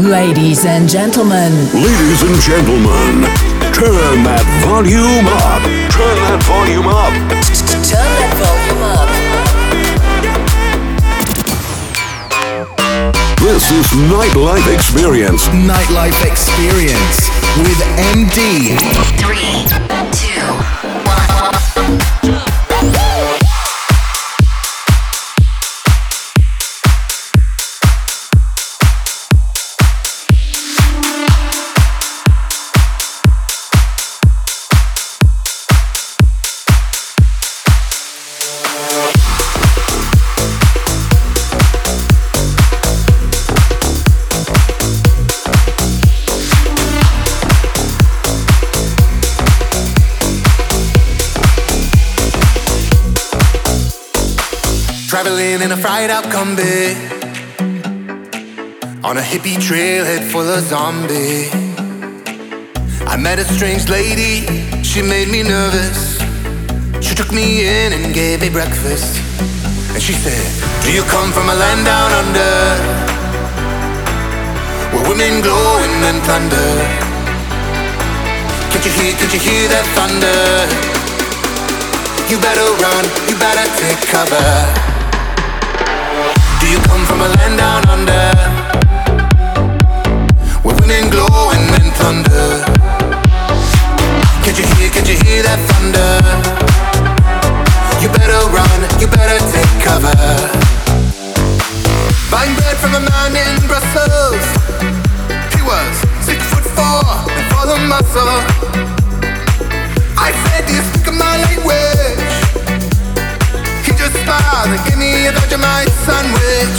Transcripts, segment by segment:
Ladies and gentlemen. Ladies and gentlemen, turn that volume up. Turn that volume up. Turn that volume up. This is Nightlife Experience. Nightlife Experience with MD. 3, 2, 1. Traveling in a fried-out combi, on a hippie trailhead full of zombie. I met a strange lady, she made me nervous. She took me in and gave me breakfast. And she said, do you come from a land down under, where women glow in and plunder? Can't you hear that thunder? You better run, you better take cover. Do you come from a land down under, where women glow and men thunder? Can't you hear that thunder? You better run, you better take cover. Buying bread from a man in Brussels. He was 6'4" and full of muscle. I said, do you speak my language? Smiled and gave me a Vegemite sandwich.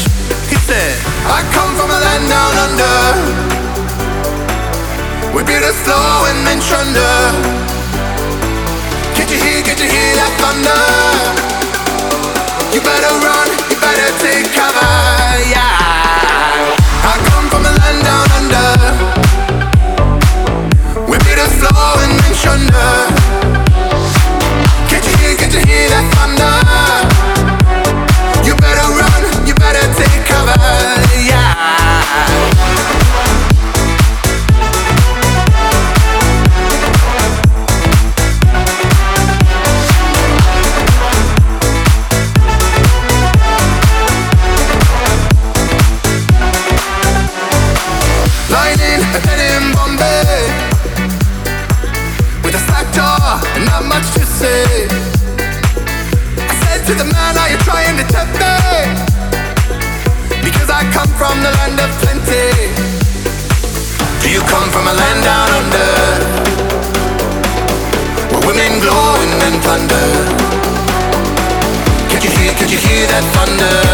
He said, I come from a land down under, where beauty flow and men thunder. Can't you hear that thunder? You better run, you better take cover, yeah. I come from a land down under, where beauty flow and men thunder. Can't you hear that thunder?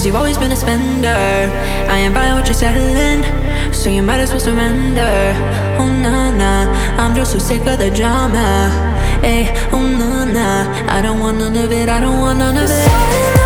'Cause you've always been a spender. I ain't buying what you're selling, so you might as well surrender. Oh nah nah, I'm just so sick of the drama. Ay, oh nah nah, I don't want none of it, I don't want none of it.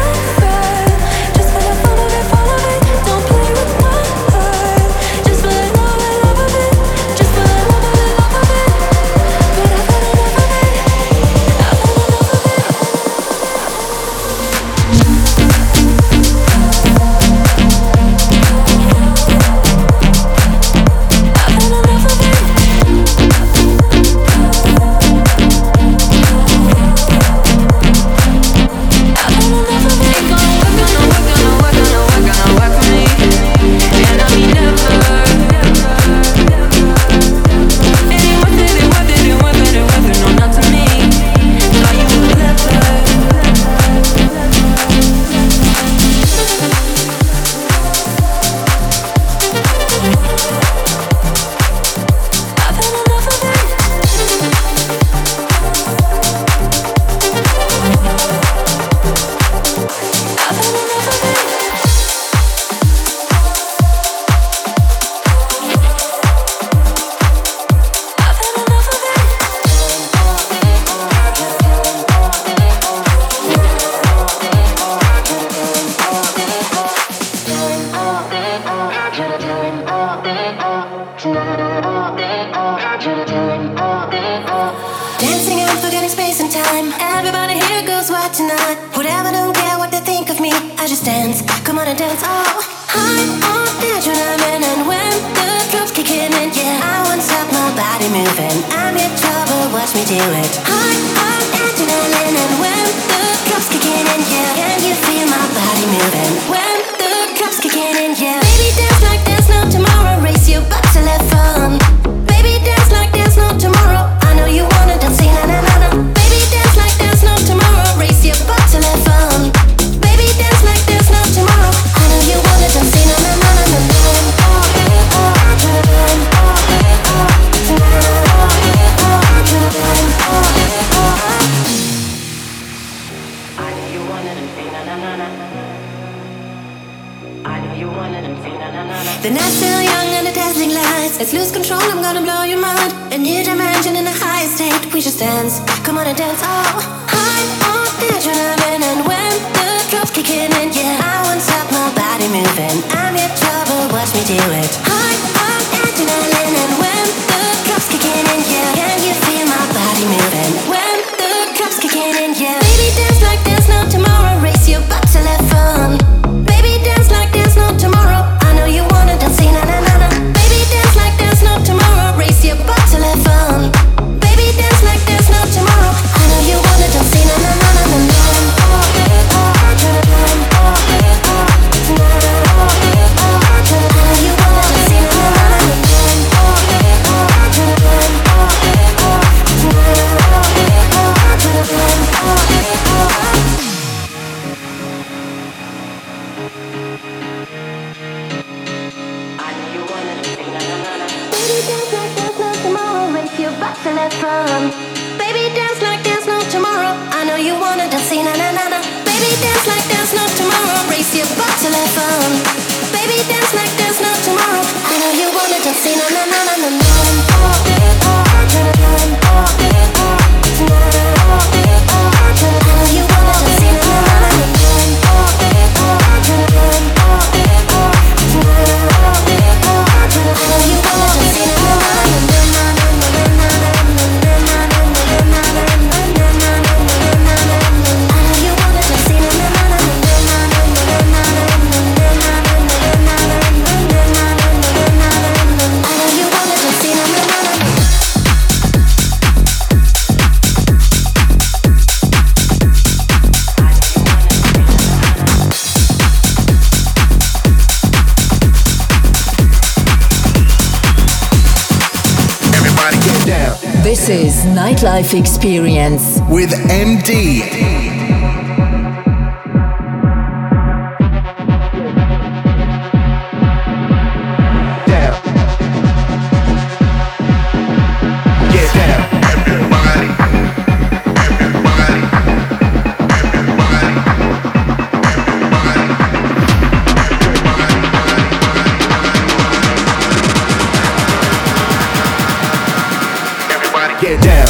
This is Nightlife Experience with MD. Get down.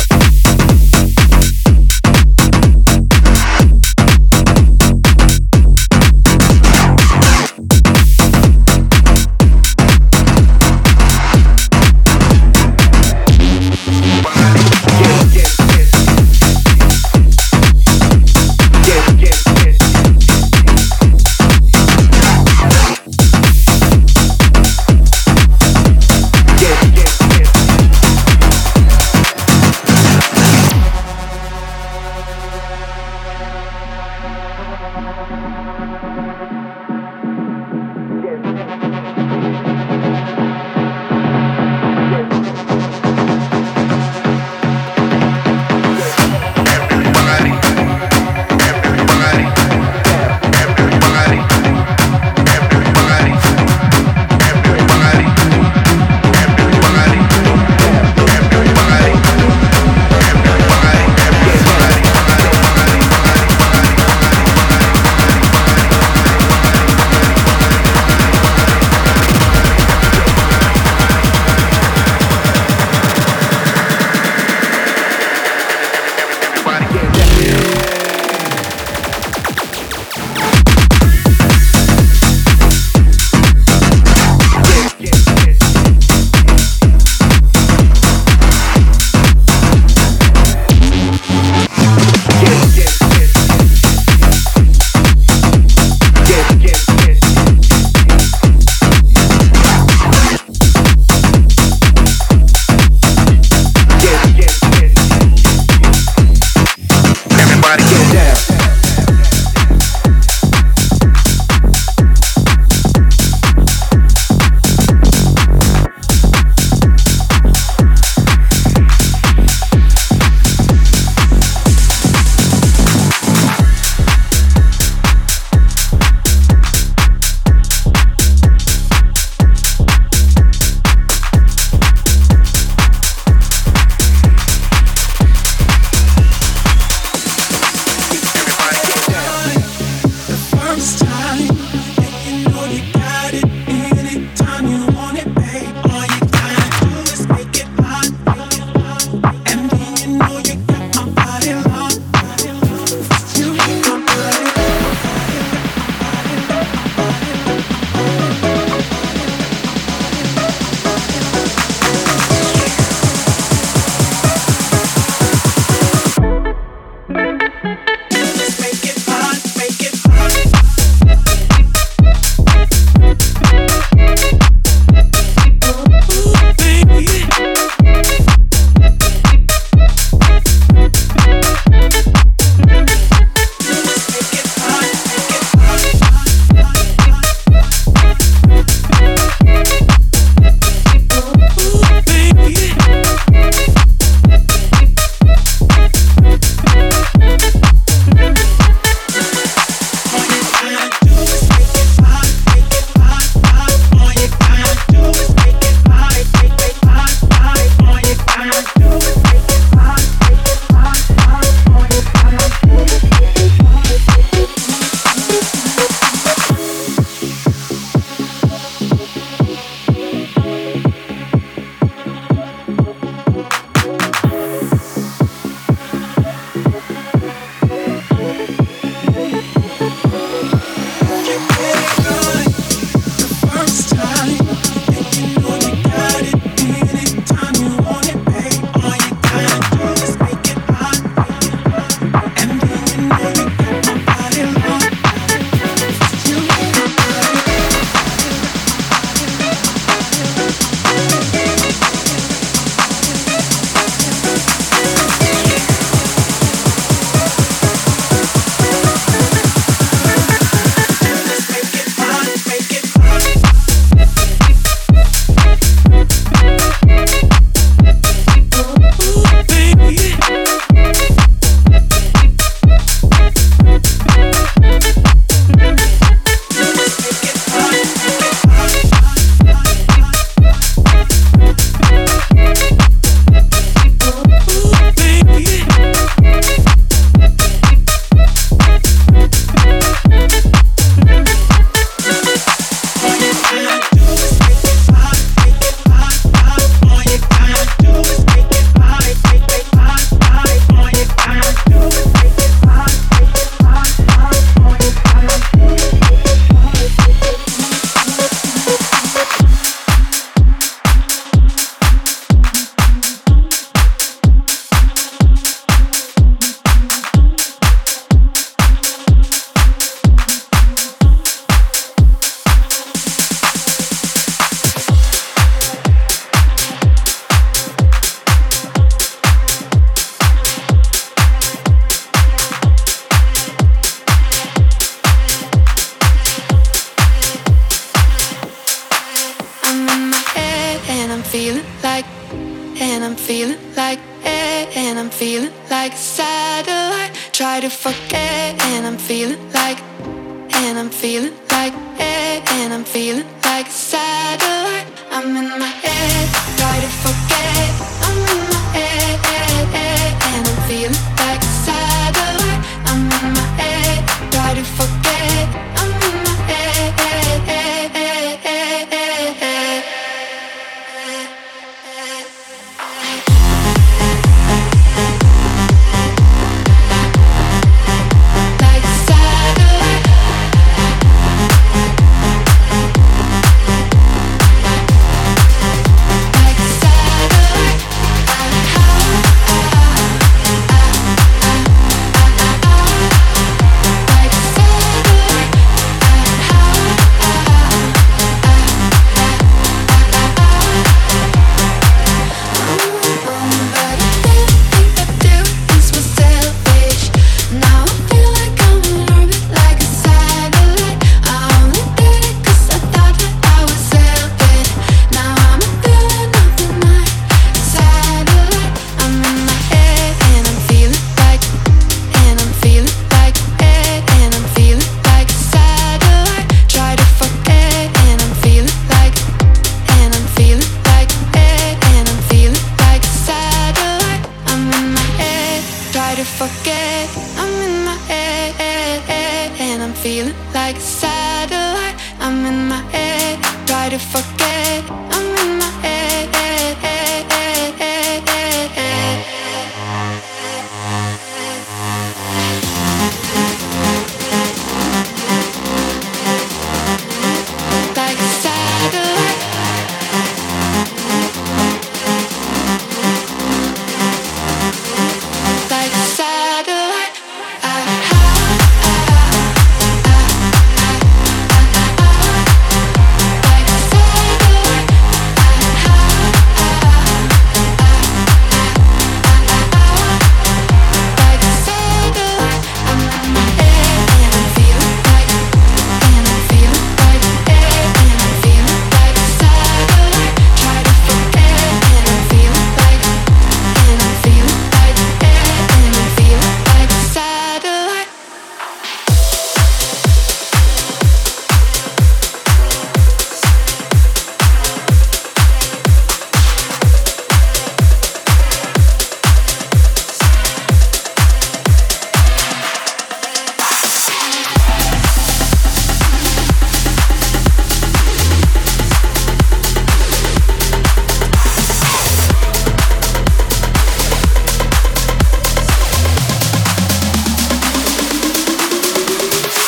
I'm feeling like air, and I'm feeling like a satellite. Try to forget, and I'm feeling like air, and I'm feeling like a satellite. I'm in my head, try to forget. I'm in my head, and I'm feeling like a satellite. I'm in my head, try to forget. I'm in my head.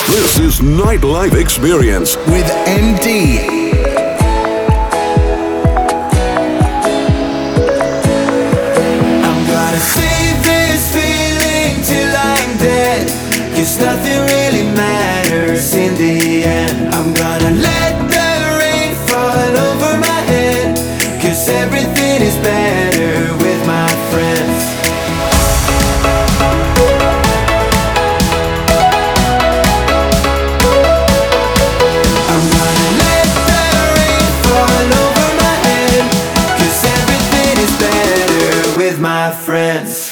This is Nightlife Experience with MD. I'm gonna save this feeling till I'm dead, 'cause nothing really matters in the end. I'm gonna let the rain fall over my head, 'cause everything is better with my friends. My friends.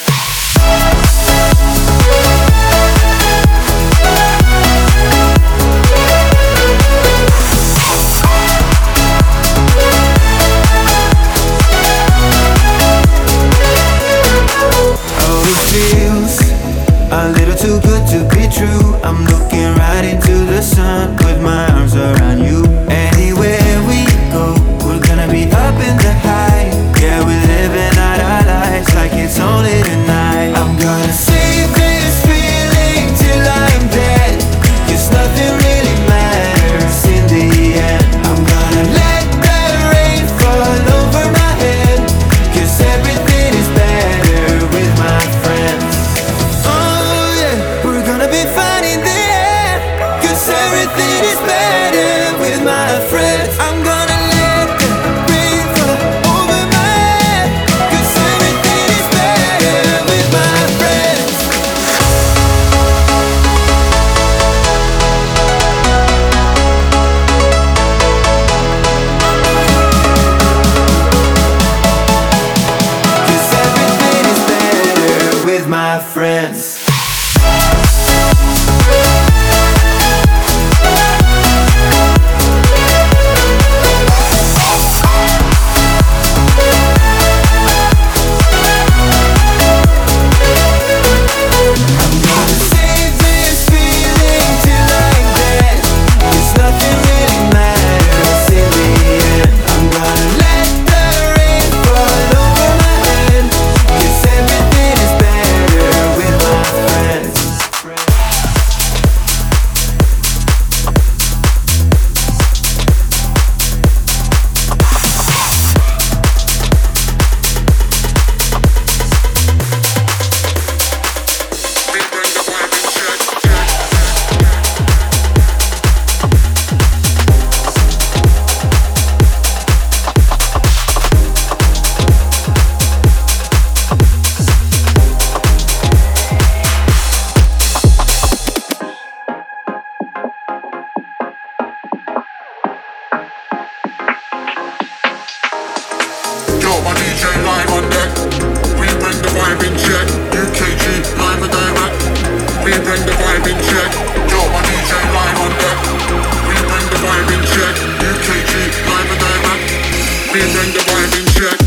vibe in check. UKG, live and direct. We bring the vibe in check. Yo, my DJ live on deck. We bring the vibe in check. UKG, live and direct. We bring the vibe in check.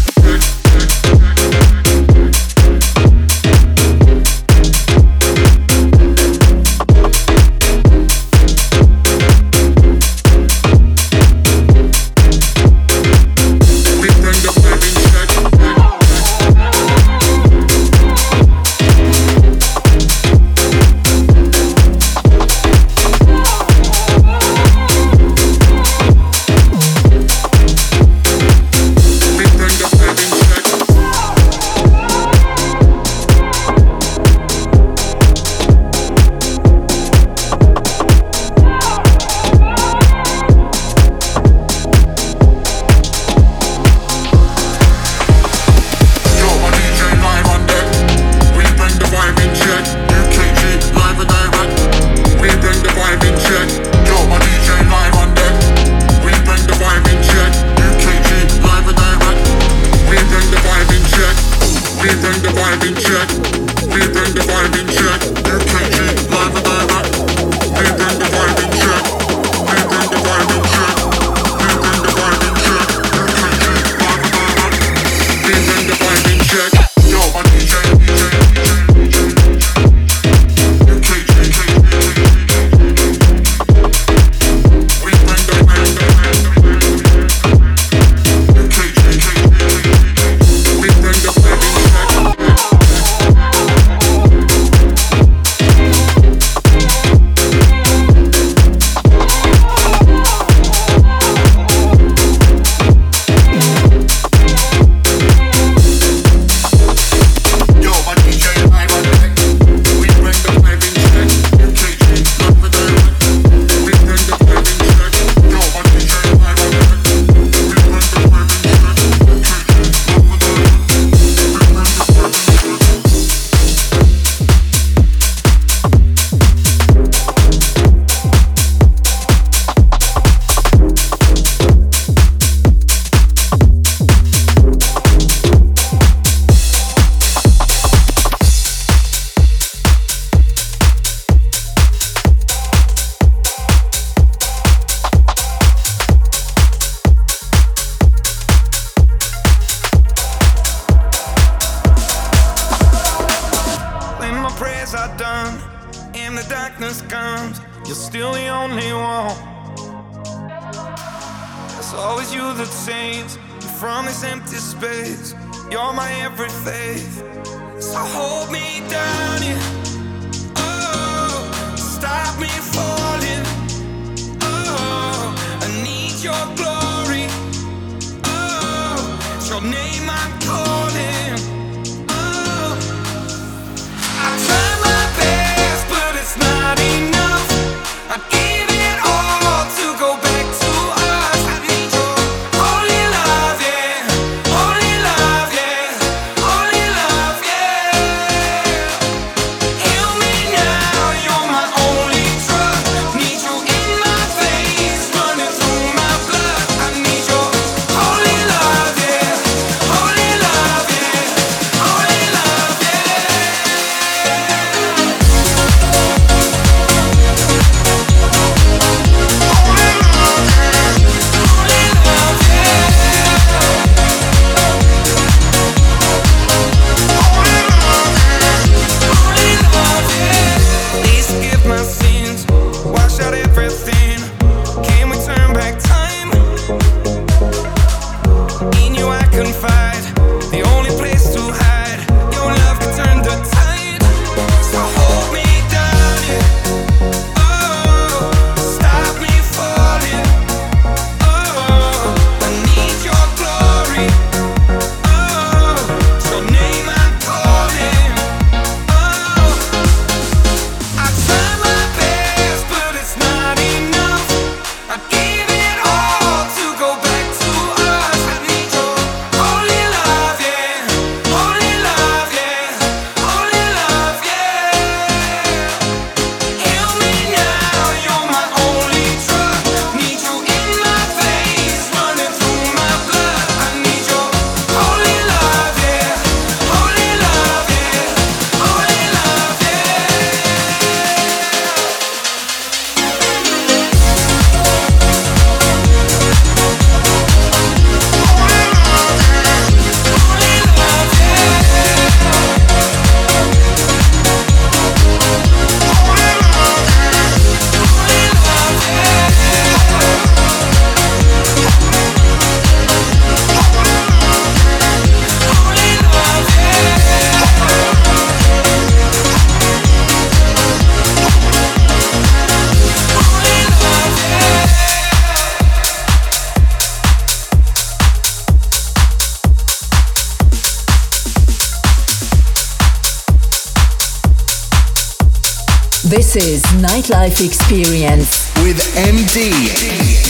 This is Nightlife Experience with MD.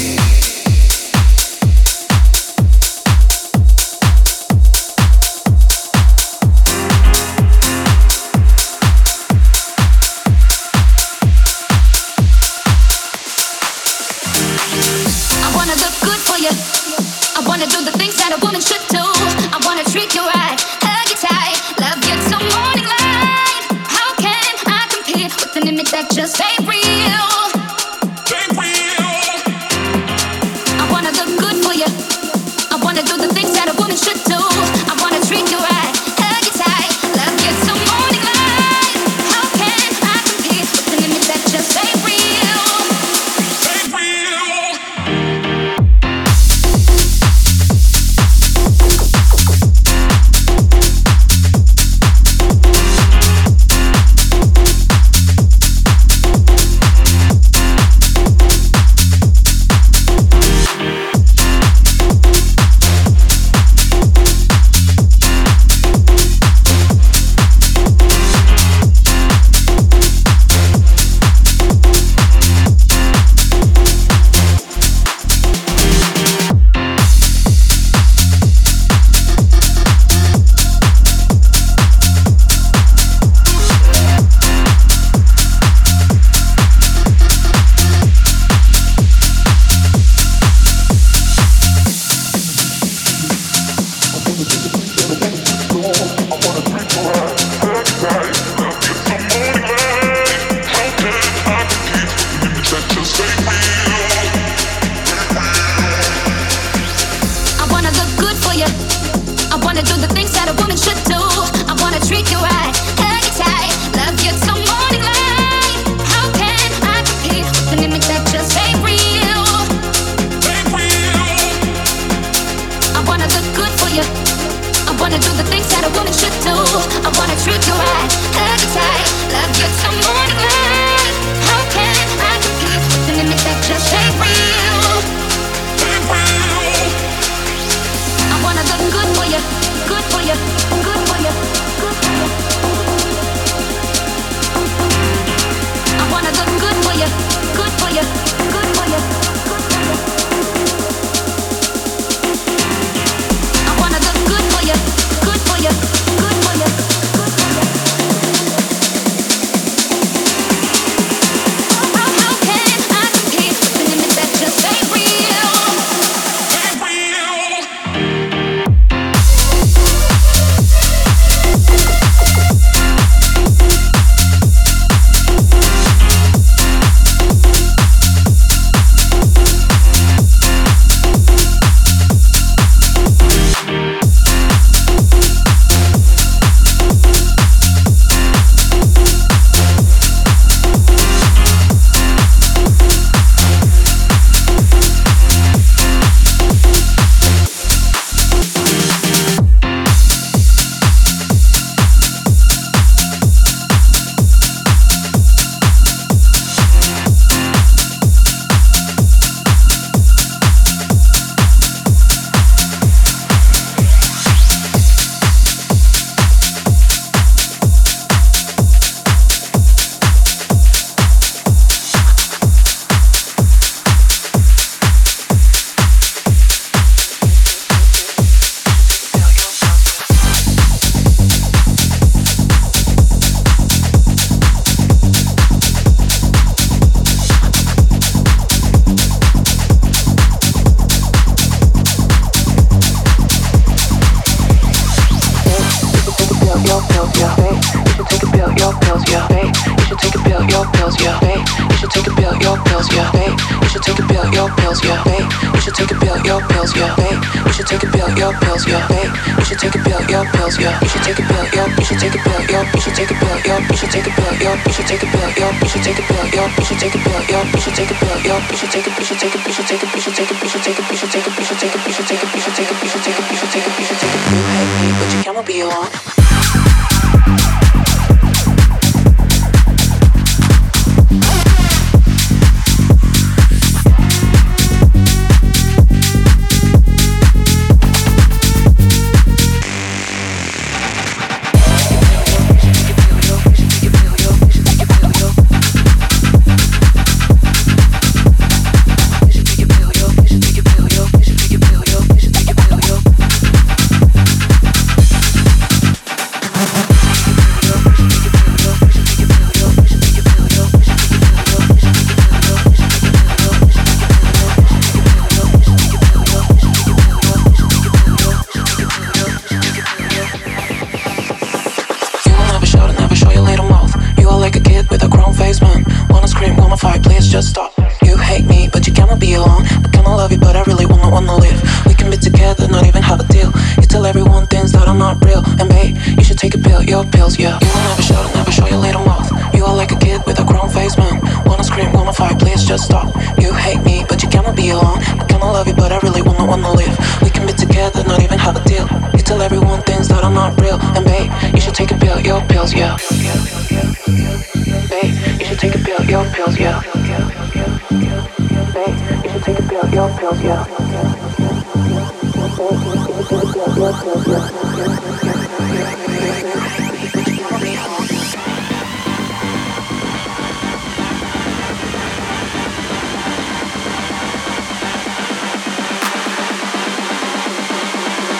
just stop. You hate me, but you cannot be alone. I cannot love you, but I really wanna live. We can be together, not even have a deal. You tell everyone things that are not real. And babe, you should take a pill, your pills, yeah. You will never show your little mouth. You are like a kid with a grown face, man. Wanna scream, wanna fight, please just stop. You hate me, but you cannot be alone. I cannot love you, but I really wanna live. We can be together, not even have a deal. You tell everyone things that are not real. And babe, you should take a pill, your pills, yeah. Babe, you should take a pill, your pills, yeah. Babe, you should take a pill, your pills, yeah. Babe, you should take a pill, your pills, yeah. You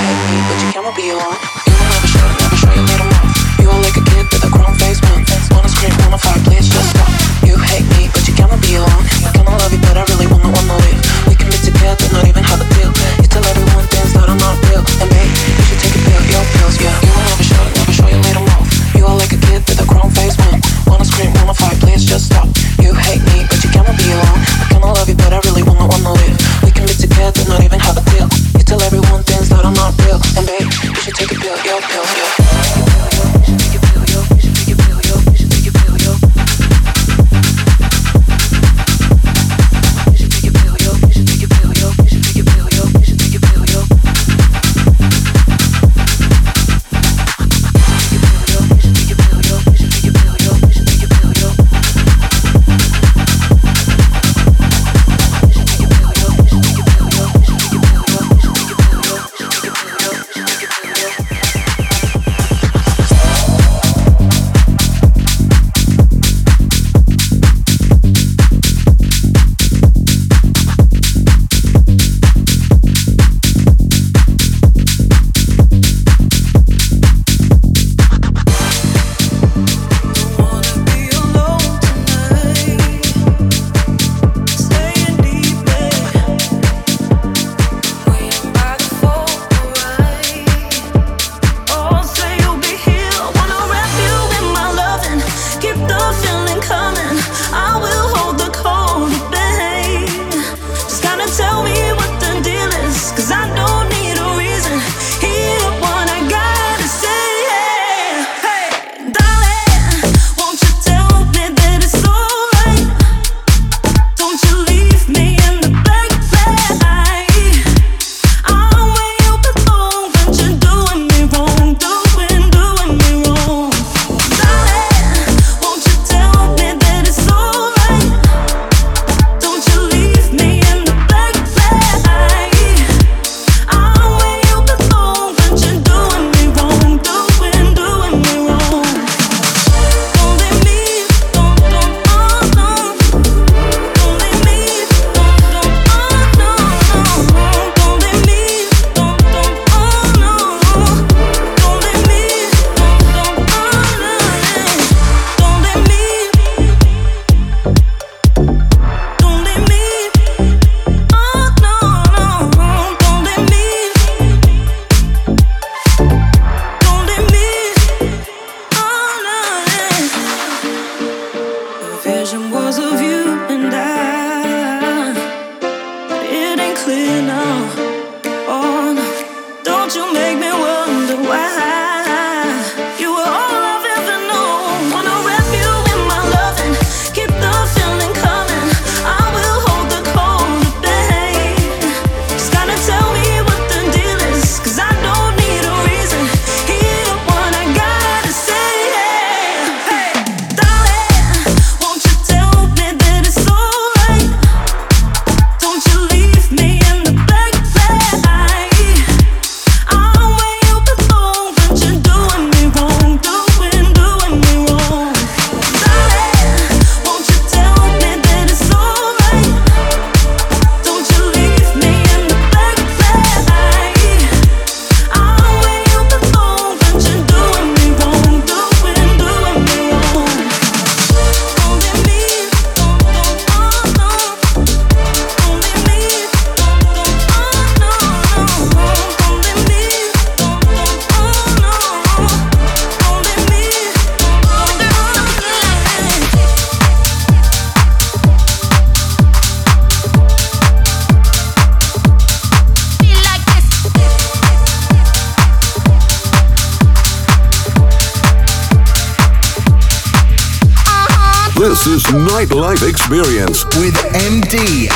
hate me, but you cannot be alone. Please just stop. You hate me, but you cannot be alone. I cannot love you, but I really wanna live. We can be together, not even have a deal. You tell everyone things that are not real. And babe, you should take a pill, your pills, yeah. You will never show your little mouth. You are like a kid with a grown face, man. Wanna scream, wanna fight, please just stop. You hate me, but you cannot be alone. I cannot love you, but I really wanna live. We can be together, not even have a deal. You tell everyone things that are not real. And babe, you should take a pill. This is Nightlife Experience with MD.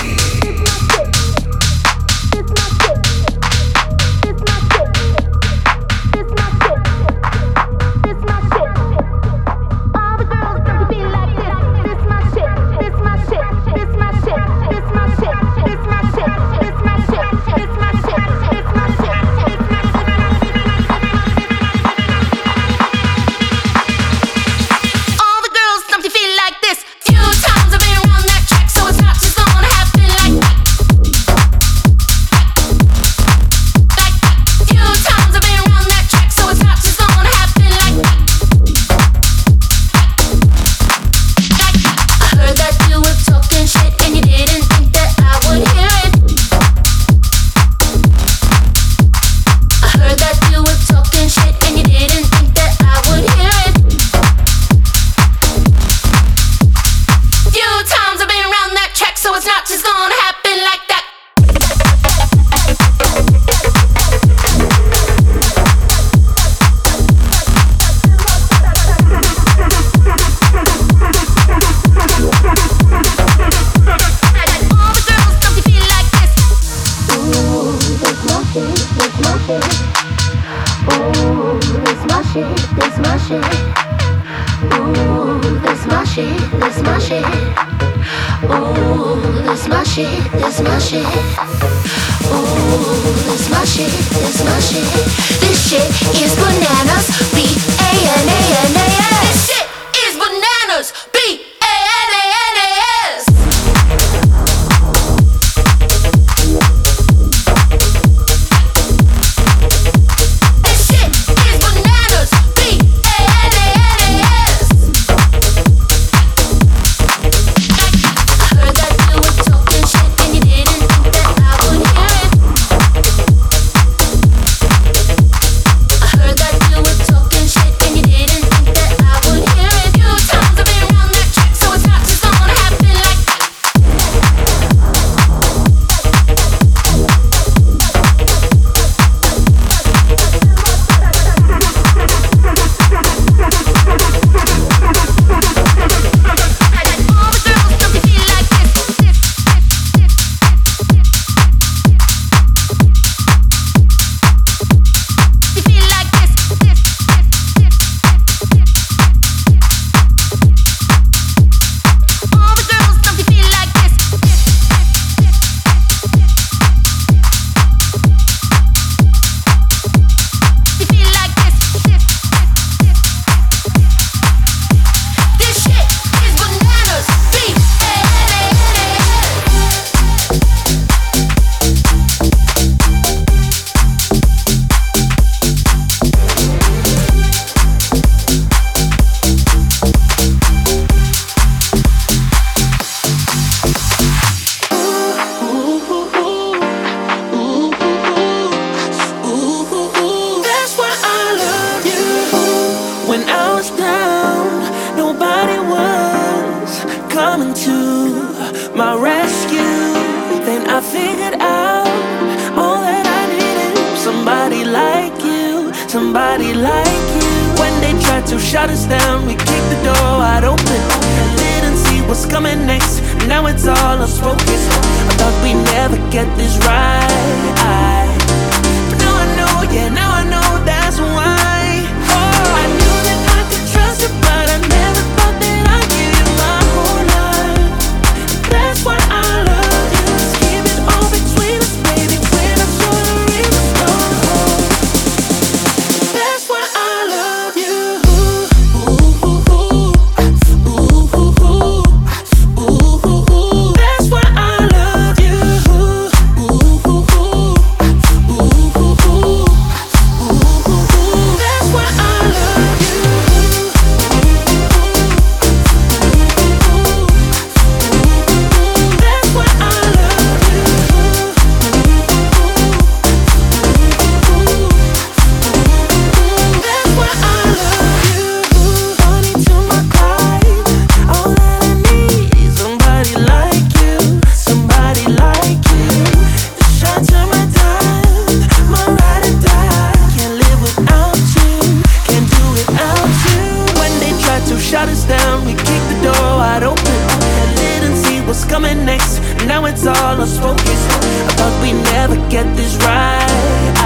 down, we kick the door wide open. Let and see what's coming next. Now it's all unspoken. I thought we never get this right. But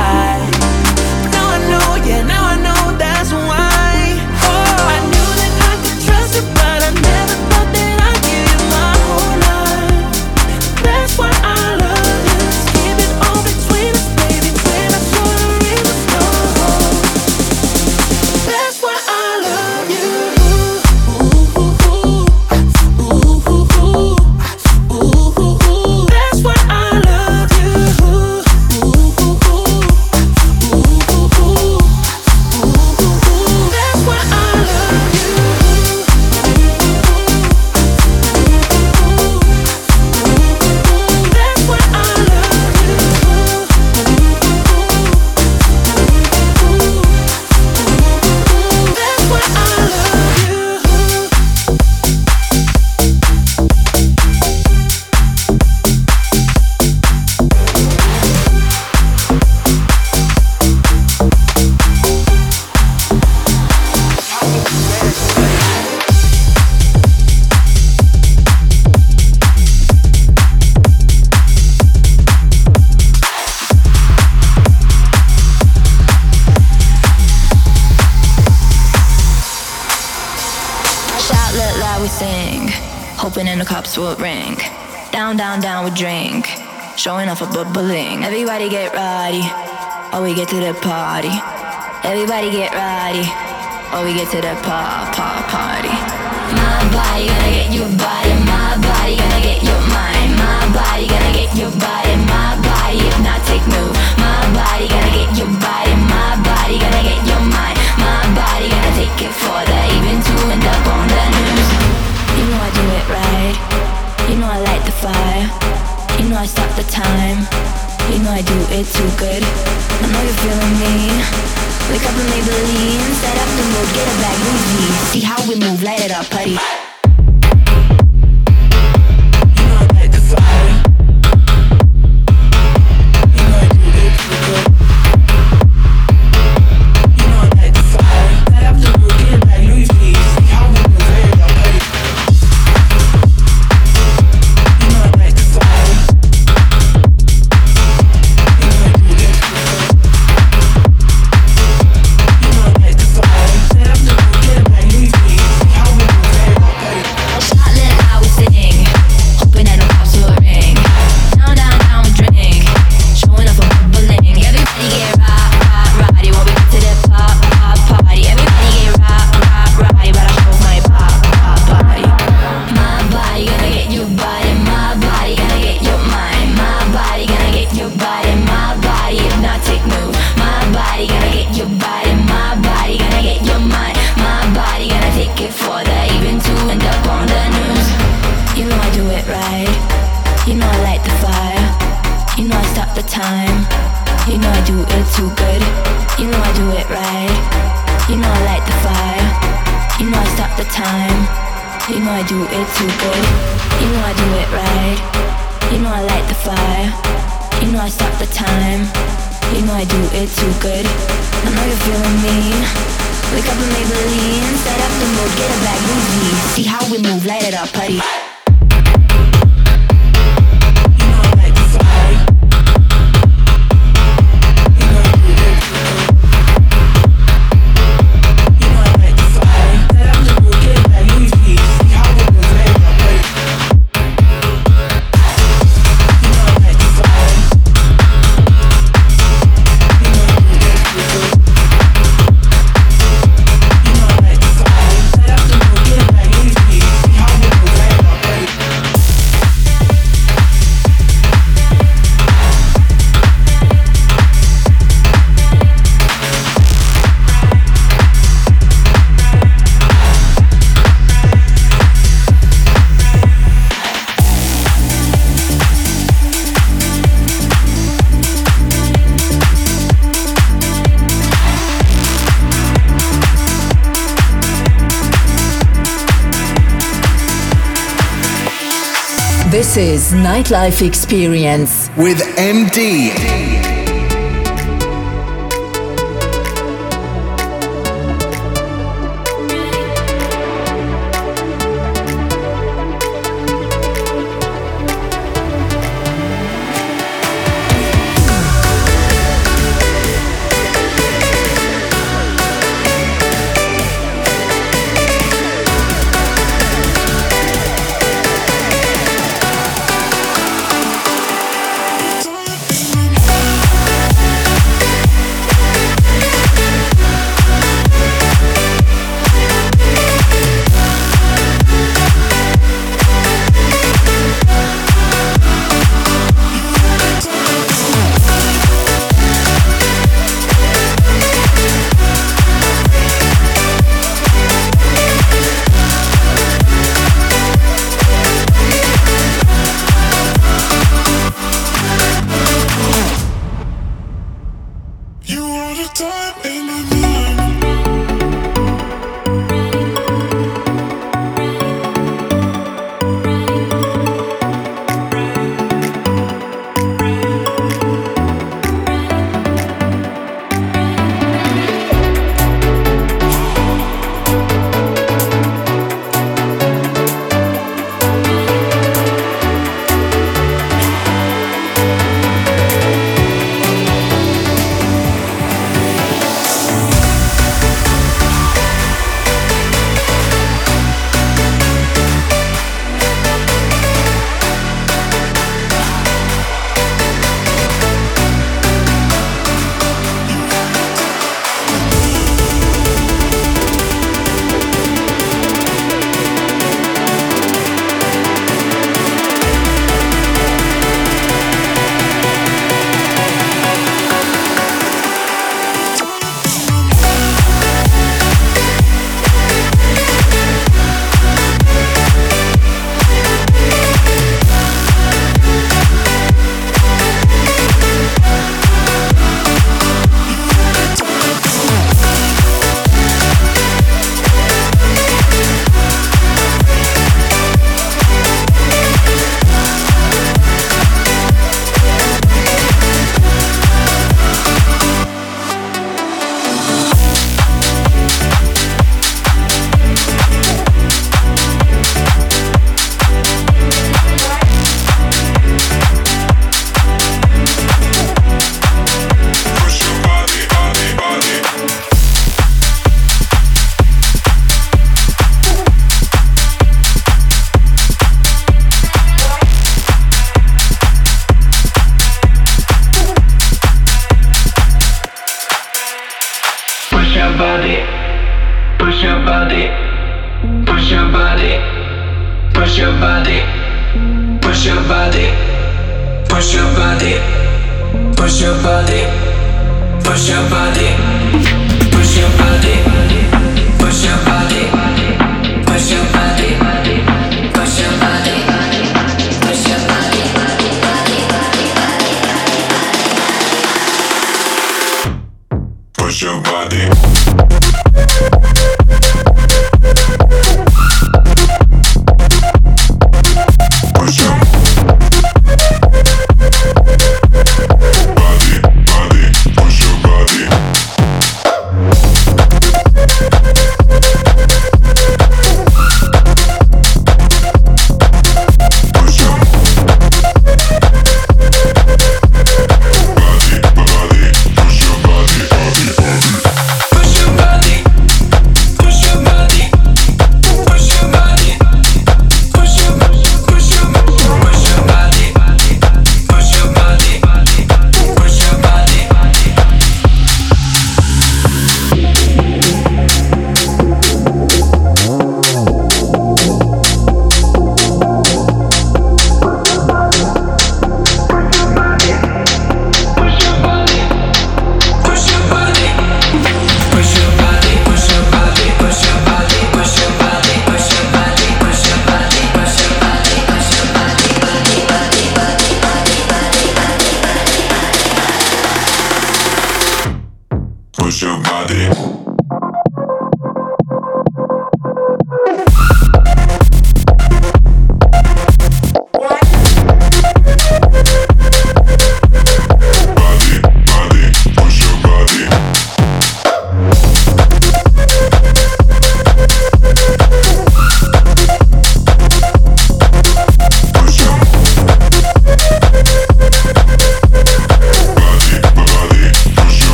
now I know, yeah, now I know that's why. Oh, I knew that I could trust you, but I never thought that I'd give you my whole life. That's why I love you. Keep it all between us, baby. When I show the reasons, no. That's why I love you. That's why I love you. That's why I love you. That's why I love you. That's why I love you. Shout, let loud we sing, hoping in the cups will ring. Down, down, down we drink, showing off a bubbling. Everybody get ready, oh we get to the party. Everybody get ready, oh we get to the party. My body gonna get your body, my body gonna get your mind. My body gonna get your body, my body hypnotic move. My body gonna get your body, my body gonna get your mind. My body gonna take it for the even to end up on the news. You know I do it right. You know I light the fire. You know I stop the time. You know I do it too good. I know you're feeling me. Wake up in Maybelline. Set up the mood, get a bag, movie. See how we move, light it up, putty. You know I light the fire. You know I do it too good. You know I light the fire. Set up the mood, get a bag, movie. See how we move, light it up, putty. You know I light the fire. You know I do it too good. You know I light the fire. Set up the mood, get a bag, movie. See how we move, light it up, putty. Shot let loud we sing, hoping that the cups will ring. Down, down, down we drink, showing off a bubbling. Everybody get right, while we get to the party. Everybody get right, but I hold my body. My body gonna get your body, my body gonna get your mind. My body gonna get your body, my body hypnotic move. My body gonna get your body, my body gonna get your mind. My body gonna take it for the even to end up on the news. You know I do it right. You know I light the fire. You know I stop the time. You know I do it too good. You know I do it right. You know I light the fire. You know I stop the time. You know I do it too good. You know I do it right. You know I light the fire. You know I stop the time. You know I do it too good. I know you're feeling me. Wake up in Maybelline. Set up the mood, get a bag, movie. See how we move, light it up, putty. You know I light the fire. You know I do it too good. You know I light the fire. Set up the mood, get a bag, movie. See how we move, light it up, putty. You know I light the fire. You know I do it too good. You know I light the fire. Set up the mood, get a bag, movie. See how we move, light it up, putty. This is Nightlife Experience. With MD. Push your body, push your body, push your body, push your body, push your body, push your body, push your body.